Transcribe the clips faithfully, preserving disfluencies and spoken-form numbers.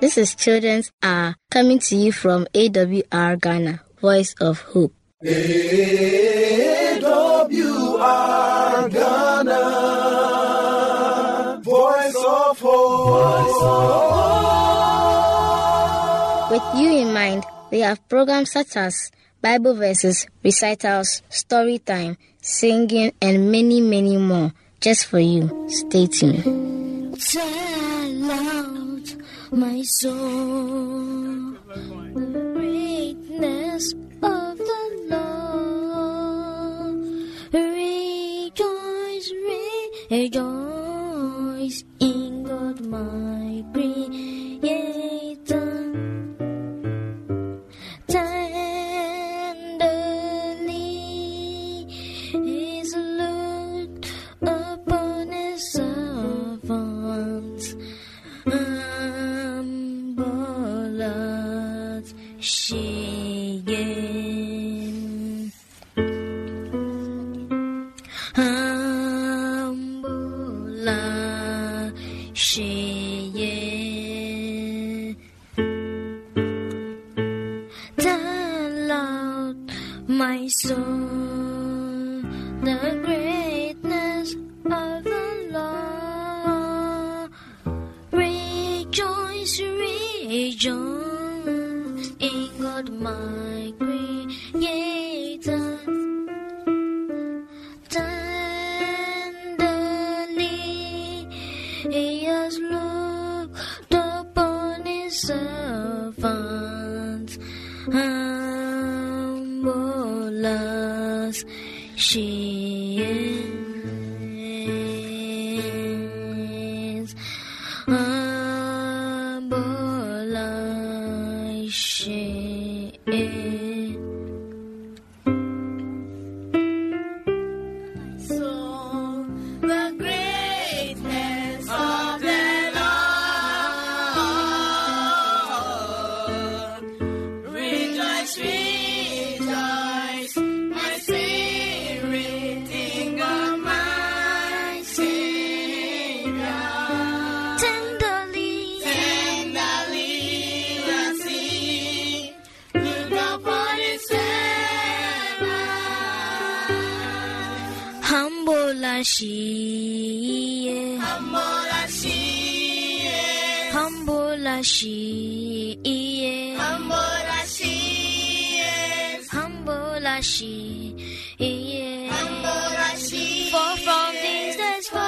This is Children's Hour, coming to you from A W R Ghana, Voice of Hope. A W R Ghana, Voice of Hope. With you in mind, we have programs such as Bible verses, recitals, story time, singing, and many, many more, just for you. Stay tuned. My soul, the greatness of the Lord, rejoice, rejoice in God my Creator, tenderly is looked upon His servants. Singing, Ambula, Sheye, tell out my soul the greatness of the Lord, rejoice, rejoice. In God my Creator, tenderly He has looked upon His servants, humble as she is. She is humble as she is, humble as she is, humble as she is. For from these days forth,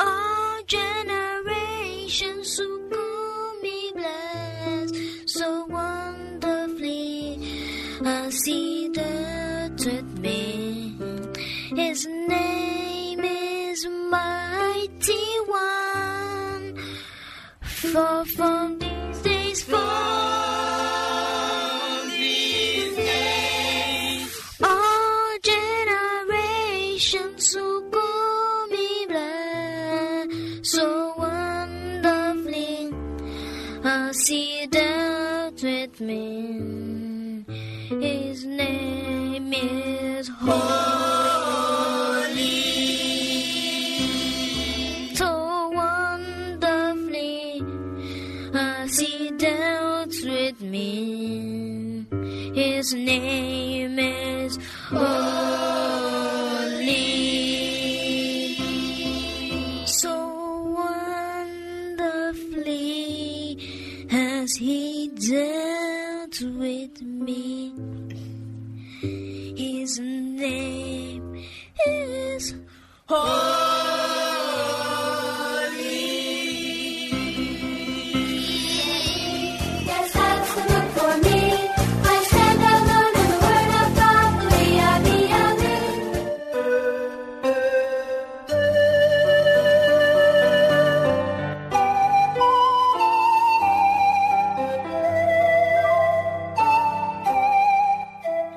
all generations who call me blessed, so wonderfully are seated with me. His name is mighty. For from these days forth, these days, all generations who call me blessed, so wonderfully are seated with me. His name is Holy. His name is Holy. So wonderfully has He dealt with me. His name is Holy.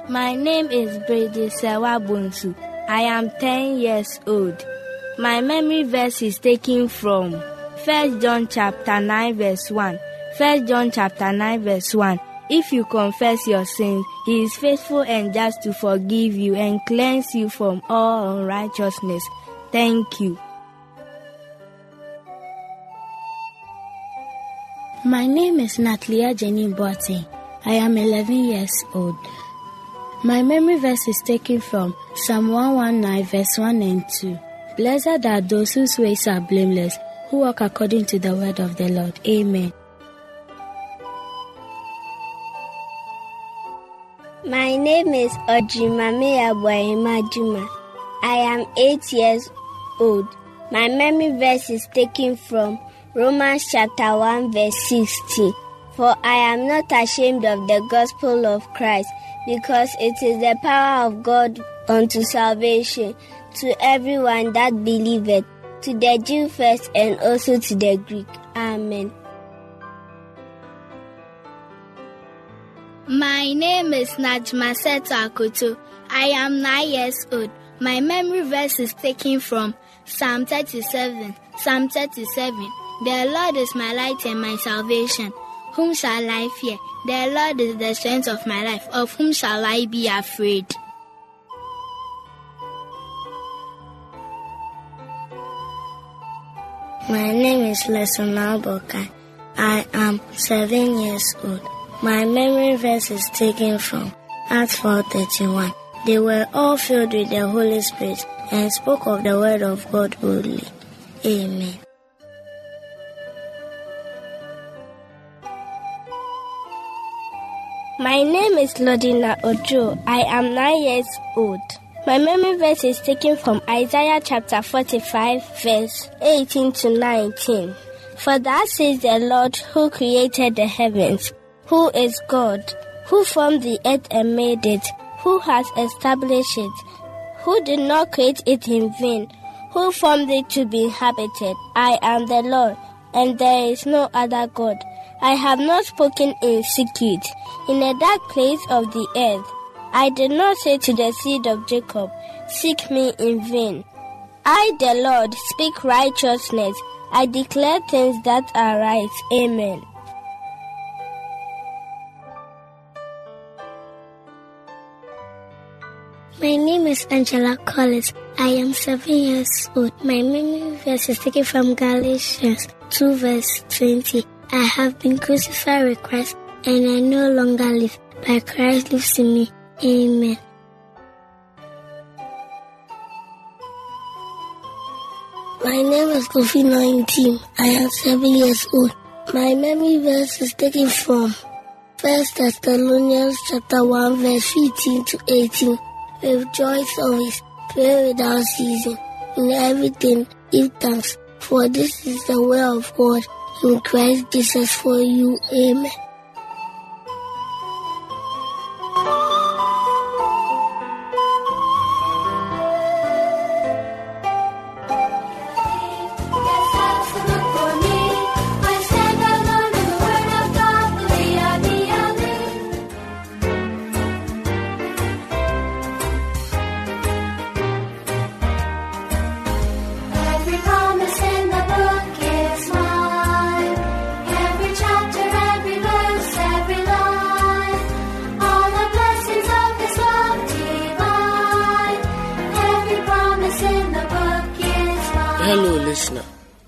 My name is Brady Sewabuntu. I am ten years old. My memory verse is taken from First John chapter nine verse one. First John chapter nine verse one. If you confess your sins, He is faithful and just to forgive you and cleanse you from all unrighteousness. Thank you. My name is Natalia Jenny Botte. I am eleven years old. My memory verse is taken from Psalm one nineteen verse one and two. Blessed are those whose ways are blameless, who walk according to the word of the Lord. Amen. My name is Ojima Mameyabwa Juma. I am eight years old. My memory verse is taken from Romans chapter one verse sixty. For I am not ashamed of the gospel of Christ, because it is the power of God unto salvation to everyone that believeth, to the Jew first and also to the Greek. Amen. My name is Najma Seto Akutu. I am nine years old. My memory verse is taken from Psalm thirty-seven. Psalm thirty-seven. The Lord is my light and my salvation. Whom shall I fear? The Lord is the strength of my life. Of whom shall I be afraid? My name is Lesonao Albokai. I am seven years old. My memory verse is taken from Acts four thirty-one. They were all filled with the Holy Spirit and spoke of the word of God boldly. Amen. My name is Lodina Ojo. I am nine years old. My memory verse is taken from Isaiah chapter forty-five, verse eighteen to nineteen. For that says the Lord, who created the heavens, who is God, who formed the earth and made it, who has established it, who did not create it in vain, who formed it to be inhabited. I am the Lord, and there is no other God. I have not spoken in secret, in a dark place of the earth. I did not say to the seed of Jacob, seek me in vain. I, the Lord, speak righteousness. I declare things that are right. Amen. My name is Angela Collins. I am seven years old. My memory verse is taken from Galatians two verse twenty. I have been crucified with Christ, and I no longer live, but Christ lives in me. Amen. My name is Kofi nineteen. I am seven years old. My memory verse is taken from First Thessalonians chapter one verse fifteen to eighteen. With joy always, pray without ceasing. In everything, give thanks, for this is the will of God in Christ Jesus for you. Amen.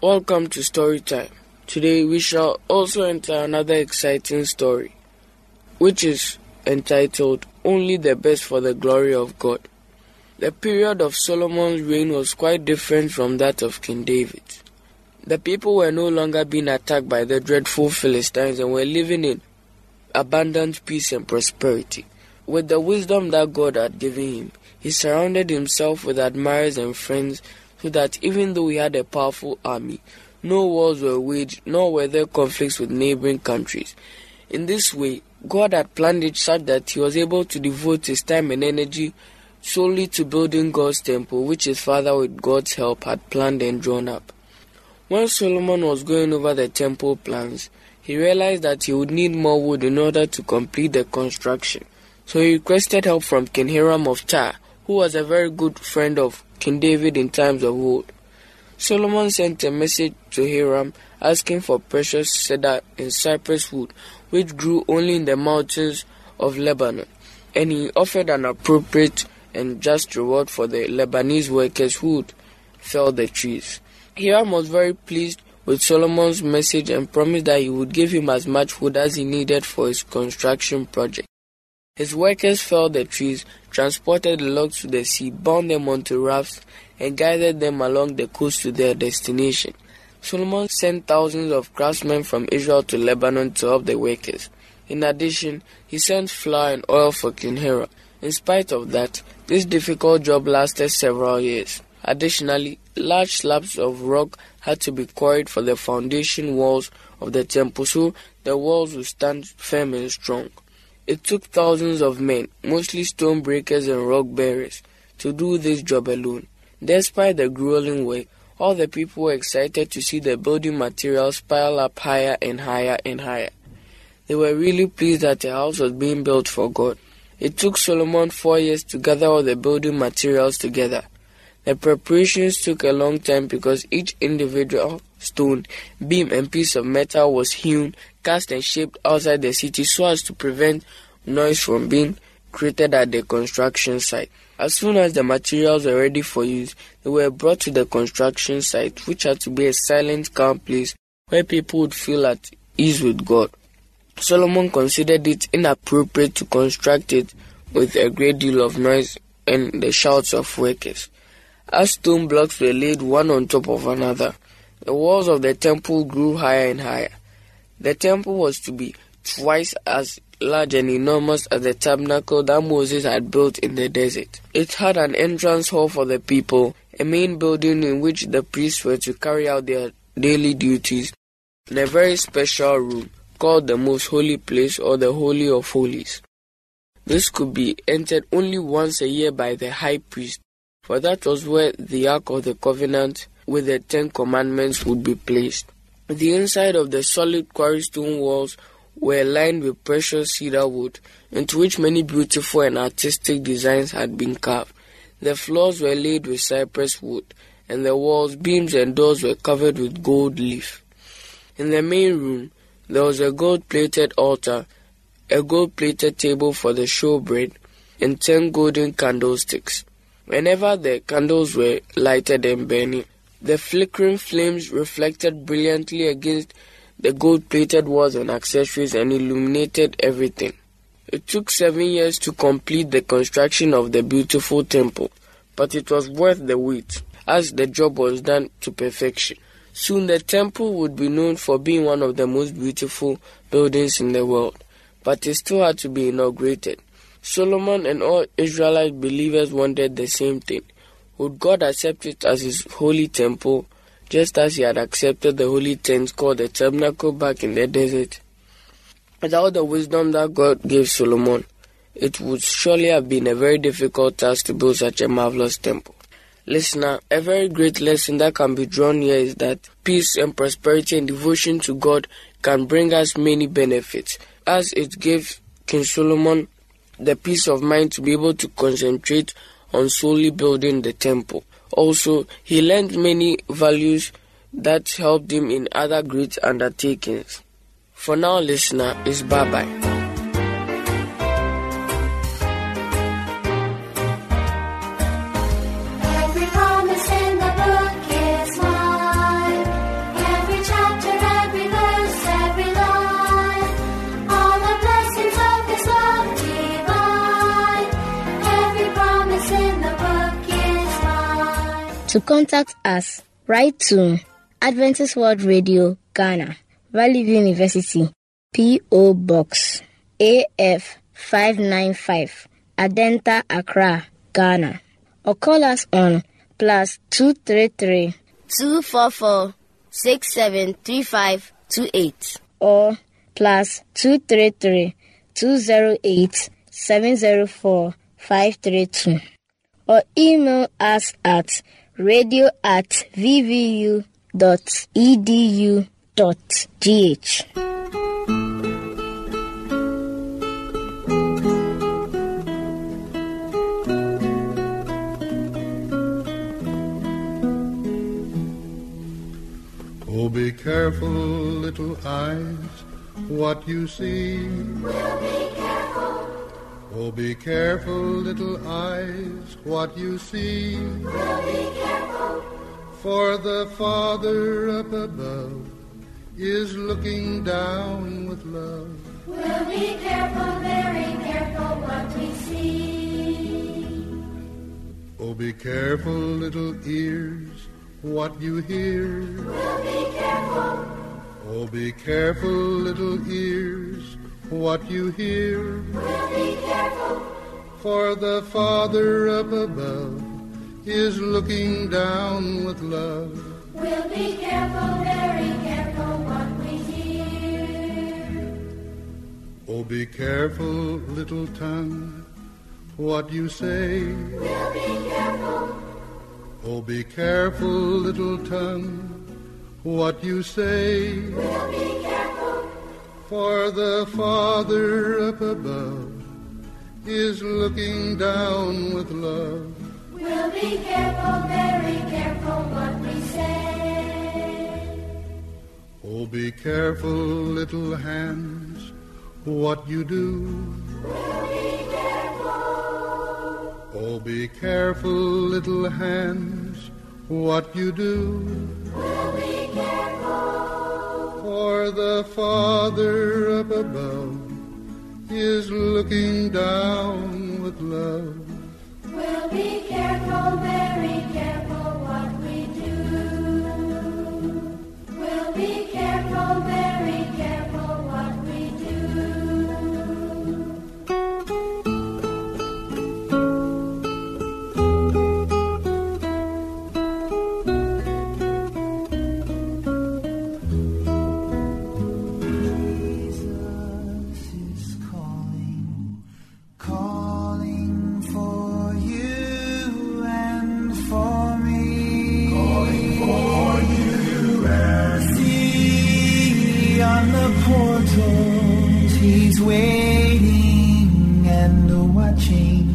Welcome to Storytime. Today we shall also enter another exciting story, which is entitled Only the Best for the Glory of God. The period of Solomon's reign was quite different from that of King David. The people were no longer being attacked by the dreadful Philistines and were living in abundant peace and prosperity. With the wisdom that God had given him, he surrounded himself with admirers and friends, so that even though he had a powerful army, no wars were waged, nor were there conflicts with neighboring countries. In this way, God had planned it such that he was able to devote his time and energy solely to building God's temple, which his father, with God's help, had planned and drawn up. When Solomon was going over the temple plans, he realized that he would need more wood in order to complete the construction. So he requested help from King Hiram of Tyre, who was a very good friend of King David in times of old. Solomon sent a message to Hiram asking for precious cedar and cypress wood, which grew only in the mountains of Lebanon, and he offered an appropriate and just reward for the Lebanese workers who felled the trees. Hiram was very pleased with Solomon's message and promised that he would give him as much wood as he needed for his construction project. His workers felled the trees, transported the logs to the sea, bound them onto rafts, and guided them along the coast to their destination. Solomon sent thousands of craftsmen from Israel to Lebanon to help the workers. In addition, he sent flour and oil for King Herod. In spite of that, this difficult job lasted several years. Additionally, large slabs of rock had to be quarried for the foundation walls of the temple so the walls would stand firm and strong. It took thousands of men, mostly stone breakers and rock bearers, to do this job alone. Despite the grueling work, all the people were excited to see the building materials pile up higher and higher and higher. They were really pleased that the house was being built for God. It took Solomon four years to gather all the building materials together. The preparations took a long time because each individual stone, beam, and piece of metal was hewn, cast, and shaped outside the city so as to prevent noise from being created at the construction site. As soon as the materials were ready for use, they were brought to the construction site, which had to be a silent, calm place where people would feel at ease with God. Solomon considered it inappropriate to construct it with a great deal of noise and the shouts of workers. As stone blocks were laid one on top of another, the walls of the temple grew higher and higher. The temple was to be twice as large and enormous as the tabernacle that Moses had built in the desert. It had an entrance hall for the people, a main building in which the priests were to carry out their daily duties, and a very special room called the Most Holy Place or the Holy of Holies. This could be entered only once a year by the high priest, for that was where the Ark of the Covenant with the Ten Commandments would be placed. The inside of the solid quarry stone walls were lined with precious cedar wood, into which many beautiful and artistic designs had been carved. The floors were laid with cypress wood, and the walls, beams, and doors were covered with gold leaf. In the main room, there was a gold-plated altar, a gold-plated table for the showbread, and ten golden candlesticks. Whenever the candles were lighted and burning, the flickering flames reflected brilliantly against the gold-plated walls and accessories and illuminated everything. It took seven years to complete the construction of the beautiful temple, but it was worth the wait, as the job was done to perfection. Soon the temple would be known for being one of the most beautiful buildings in the world, but it still had to be inaugurated. Solomon and all Israelite believers wanted the same thing. Would God accept it as his holy temple, just as he had accepted the holy tent called the tabernacle back in the desert? Without the wisdom that God gave Solomon, it would surely have been a very difficult task to build such a marvelous temple. Listener, a very great lesson that can be drawn here is that peace and prosperity and devotion to God can bring us many benefits, as it gave King Solomon the peace of mind to be able to concentrate on solely building the temple. Also, he learned many values that helped him in other great undertakings. For now, listener, it's bye-bye. To contact us, write to Adventist World Radio, Ghana, Valley View University, P O Box A F five nine five, Adenta, Accra, Ghana. Or call us on plus two three three, two four four, six seven three five two eight or plus two three three, two zero eight, seven zero four five three two or email us at radio at v v u dot e d u dot g h. Oh, be careful, little eyes, what you see. We'll be careful. Oh, be careful, little eyes, what you see. We'll be careful. For the Father up above is looking down with love. We'll be careful, very careful what we see. Oh, be careful, little ears, what you hear. We'll be careful. Oh, be careful, little ears, what you hear. We'll be careful. For the Father up above is looking down with love. We'll be careful, very careful what we hear. Oh, be careful, little tongue, what you say. We'll be careful. Oh, be careful, little tongue, what you say. We'll be careful. For the Father up above is looking down with love. We'll be careful, very careful what we say. Oh, be careful, little hands, what you do. We'll be careful. Oh, be careful, little hands, what you do. We'll be careful. For the Father up above is looking down with love. We'll be careful, very careful what we do. We'll be careful, very careful what we do. Jesus is calling, calling for portals. He's waiting and watching,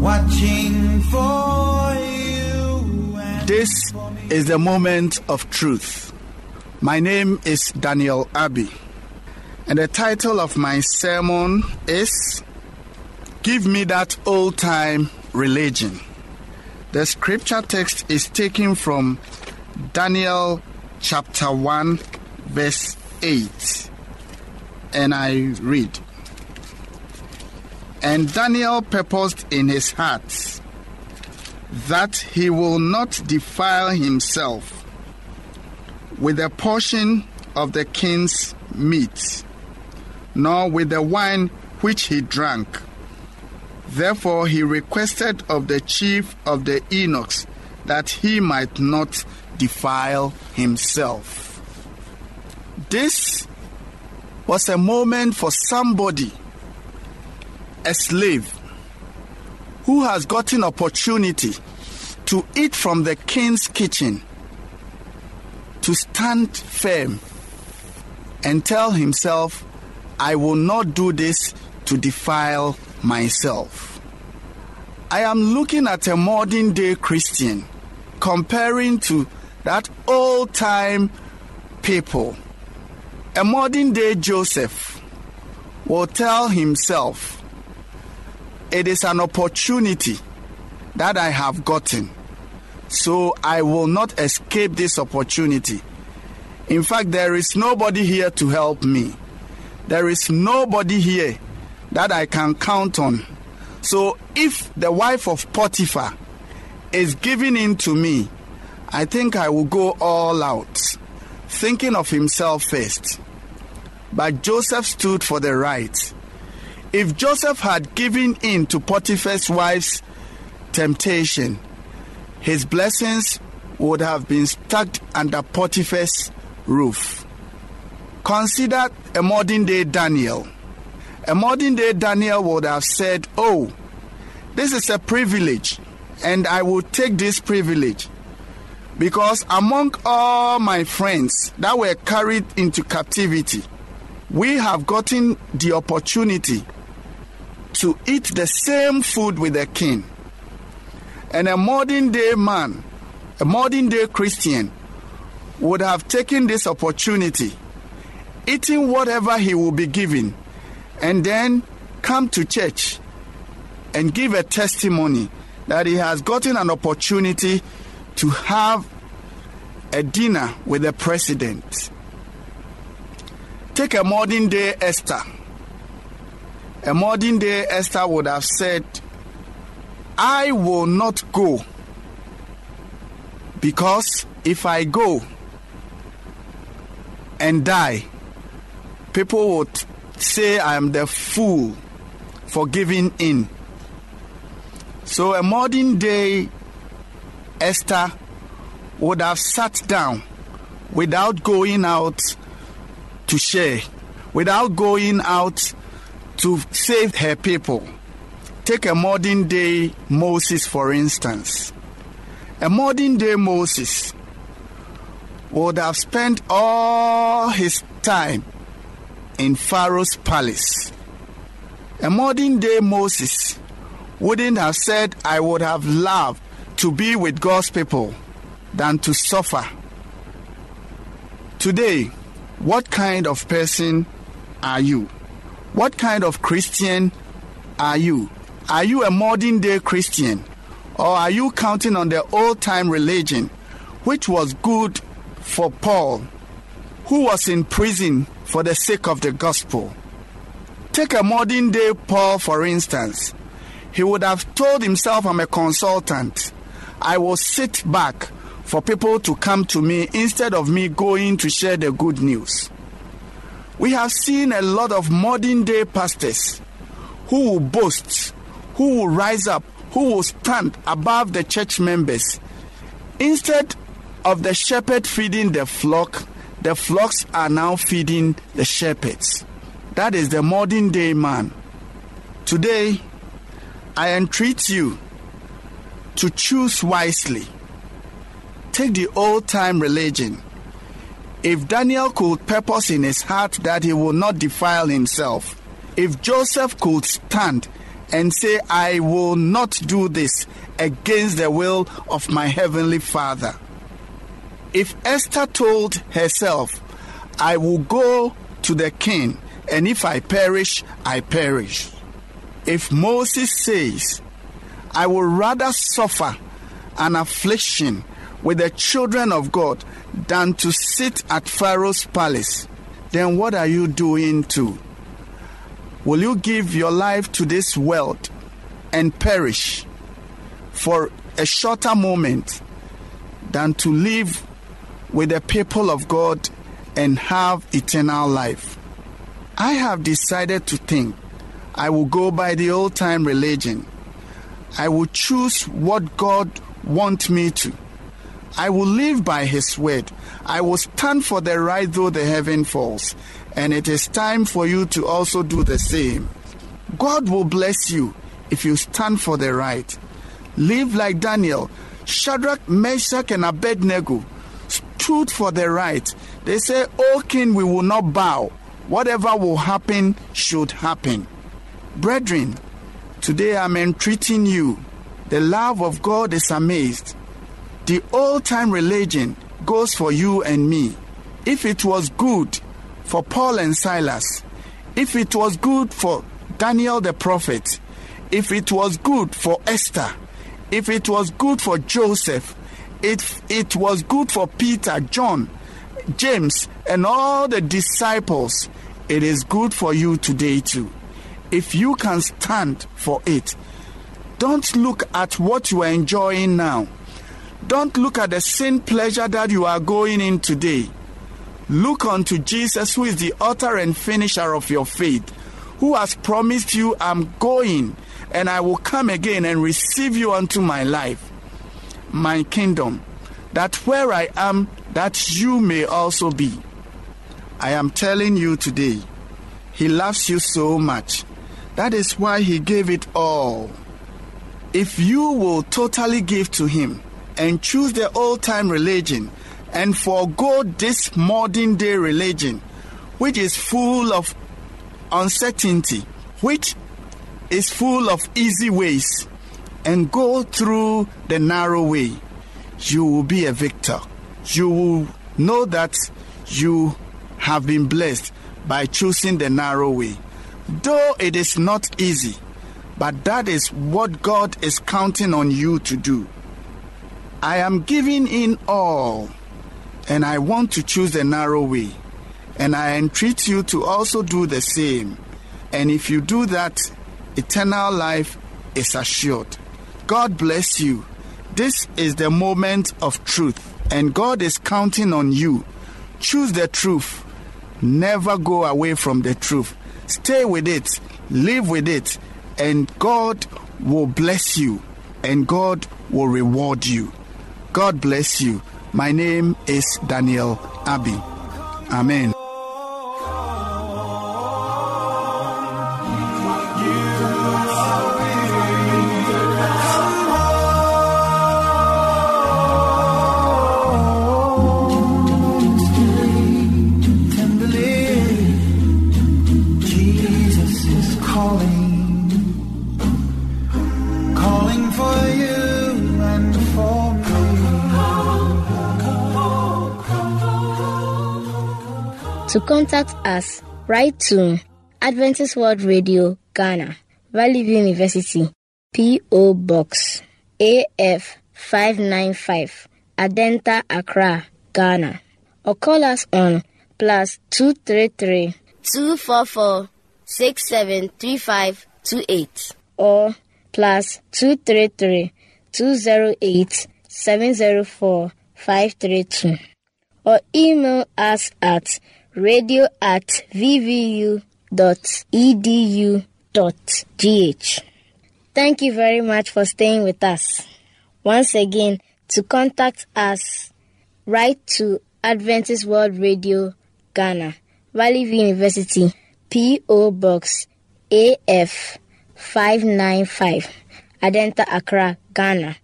watching for you and this for me. Is the moment of truth. My name is Daniel Abbey, and the title of my sermon is Give Me That Old Time Religion. The scripture text is taken from Daniel chapter one, verse eight, and I read, "And Daniel purposed in his heart that he will not defile himself with a portion of the king's meat, nor with the wine which he drank. Therefore he requested of the chief of the eunuchs that he might not defile himself." This was a moment for somebody, a slave, who has gotten opportunity to eat from the king's kitchen, to stand firm and tell himself, I will not do this to defile myself. I am looking at a modern day Christian comparing to that old time people. A modern-day Joseph will tell himself, it is an opportunity that I have gotten, so I will not escape this opportunity. In fact, there is nobody here to help me. There is nobody here that I can count on. So if the wife of Potiphar is giving in to me, I think I will go all out. Thinking of himself first. But Joseph stood for the right. If Joseph had given in to Potiphar's wife's temptation, his blessings would have been stuck under Potiphar's roof. Consider a modern-day Daniel. A modern-day Daniel would have said, oh, this is a privilege, and I will take this privilege. Because among all my friends that were carried into captivity, we have gotten the opportunity to eat the same food with the king. And a modern-day man, a modern-day Christian, would have taken this opportunity, eating whatever he will be given, and then come to church and give a testimony that he has gotten an opportunity to have a dinner with the president. Take a modern day Esther. A modern day Esther would have said, I will not go, because if I go and die, people would say I am the fool for giving in. So a modern day Esther would have sat down without going out to share, without going out to save her people. Take a modern day Moses, for instance. A modern day Moses would have spent all his time in Pharaoh's palace. A modern day Moses wouldn't have said, I would have loved to be with God's people than to suffer. Today, what kind of person are you? What kind of Christian are you? Are you a modern day Christian? Or are you counting on the old time religion, which was good for Paul, who was in prison for the sake of the gospel? Take a modern day Paul, for instance. He would have told himself, I'm a consultant. I will sit back for people to come to me instead of me going to share the good news. We have seen a lot of modern day pastors who will boast, who will rise up, who will stand above the church members. Instead of the shepherd feeding the flock, the flocks are now feeding the shepherds. That is the modern day man. Today, I entreat you to choose wisely. Take the old-time religion. If Daniel could purpose in his heart that he will not defile himself, if Joseph could stand and say, I will not do this against the will of my heavenly Father, if Esther told herself, I will go to the king, and if I perish, I perish. If Moses says, I will rather suffer an affliction with the children of God than to sit at Pharaoh's palace, then what are you doing too? Will you give your life to this world and perish for a shorter moment than to live with the people of God and have eternal life? I have decided to think I will go by the old-time religion. I will choose what God wants me to. I will live by his word. I will stand for the right though the heaven falls. And it is time for you to also do the same. God will bless you if you stand for the right. Live like Daniel. Shadrach, Meshach, and Abednego stood for the right. They say, O king, we will not bow. Whatever will happen should happen. Brethren, today I'm entreating you. The love of God is amazed. The old-time religion goes for you and me. If it was good for Paul and Silas, if it was good for Daniel the prophet, if it was good for Esther, if it was good for Joseph, if it was good for Peter, John, James, and all the disciples, it is good for you today too. If you can stand for it, don't look at what you are enjoying now. Don't look at the sin pleasure that you are going in today. Look unto Jesus, who is the author and finisher of your faith, who has promised you, I'm going, and I will come again and receive you unto my life, my kingdom, that where I am, that you may also be. I am telling you today, he loves you so much. That is why he gave it all. If you will totally give to him, and choose the old-time religion, and forego this modern-day religion, which is full of uncertainty, which is full of easy ways, and go through the narrow way, you will be a victor. You will know that you have been blessed by choosing the narrow way. Though it is not easy, but that is what God is counting on you to do. I am giving in all, and I want to choose the narrow way, and I entreat you to also do the same. And if you do that, eternal life is assured. God bless you. This is the moment of truth, and God is counting on you. Choose the truth. Never go away from the truth. Stay with it, live with it, and God will bless you, and God will reward you. God bless you. My name is Daniel Abbey. Amen. To contact us, write to Adventist World Radio, Ghana, Valley View University, P O Box A F five ninety-five, Adenta, Accra, Ghana. Or call us on plus two three three, two four four, six seven three five two eight or plus two three three, two zero eight, seven zero four, five three two. Or email us at radio at v v u dot e d u dot g h. Thank you very much for staying with us. Once again, to contact us, write to Adventist World Radio, Ghana, Valley View University, P O Box A F five ninety-five, Adenta, Accra, Ghana.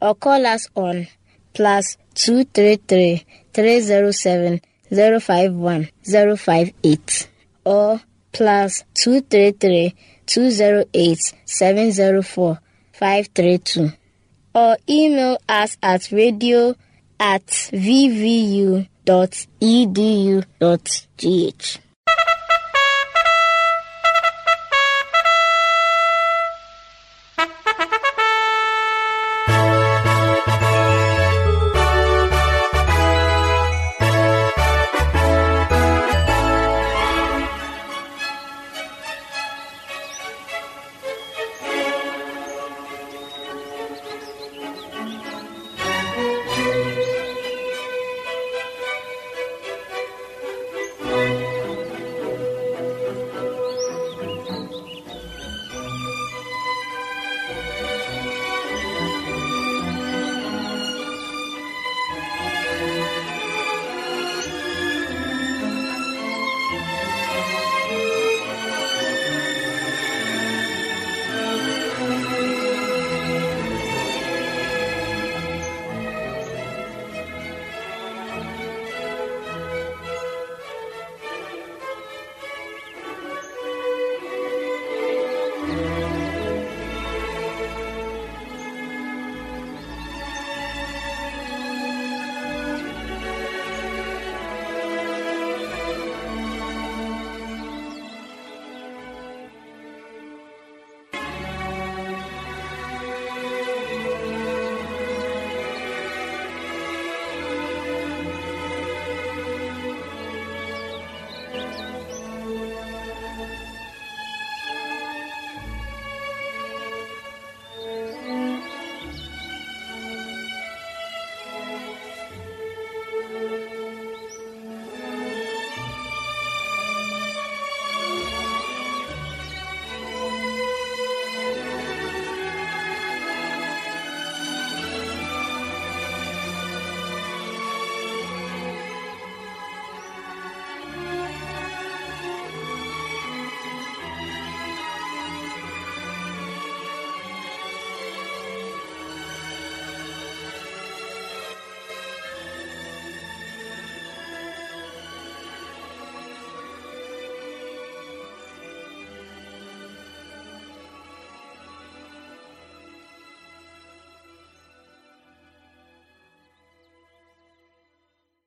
Or call us on plus two three three, three zero seven, zero five one zero five eight or plus two three three, two zero eight, seven zero four, five three two or email us at radio at v v u dot e d u dot g h.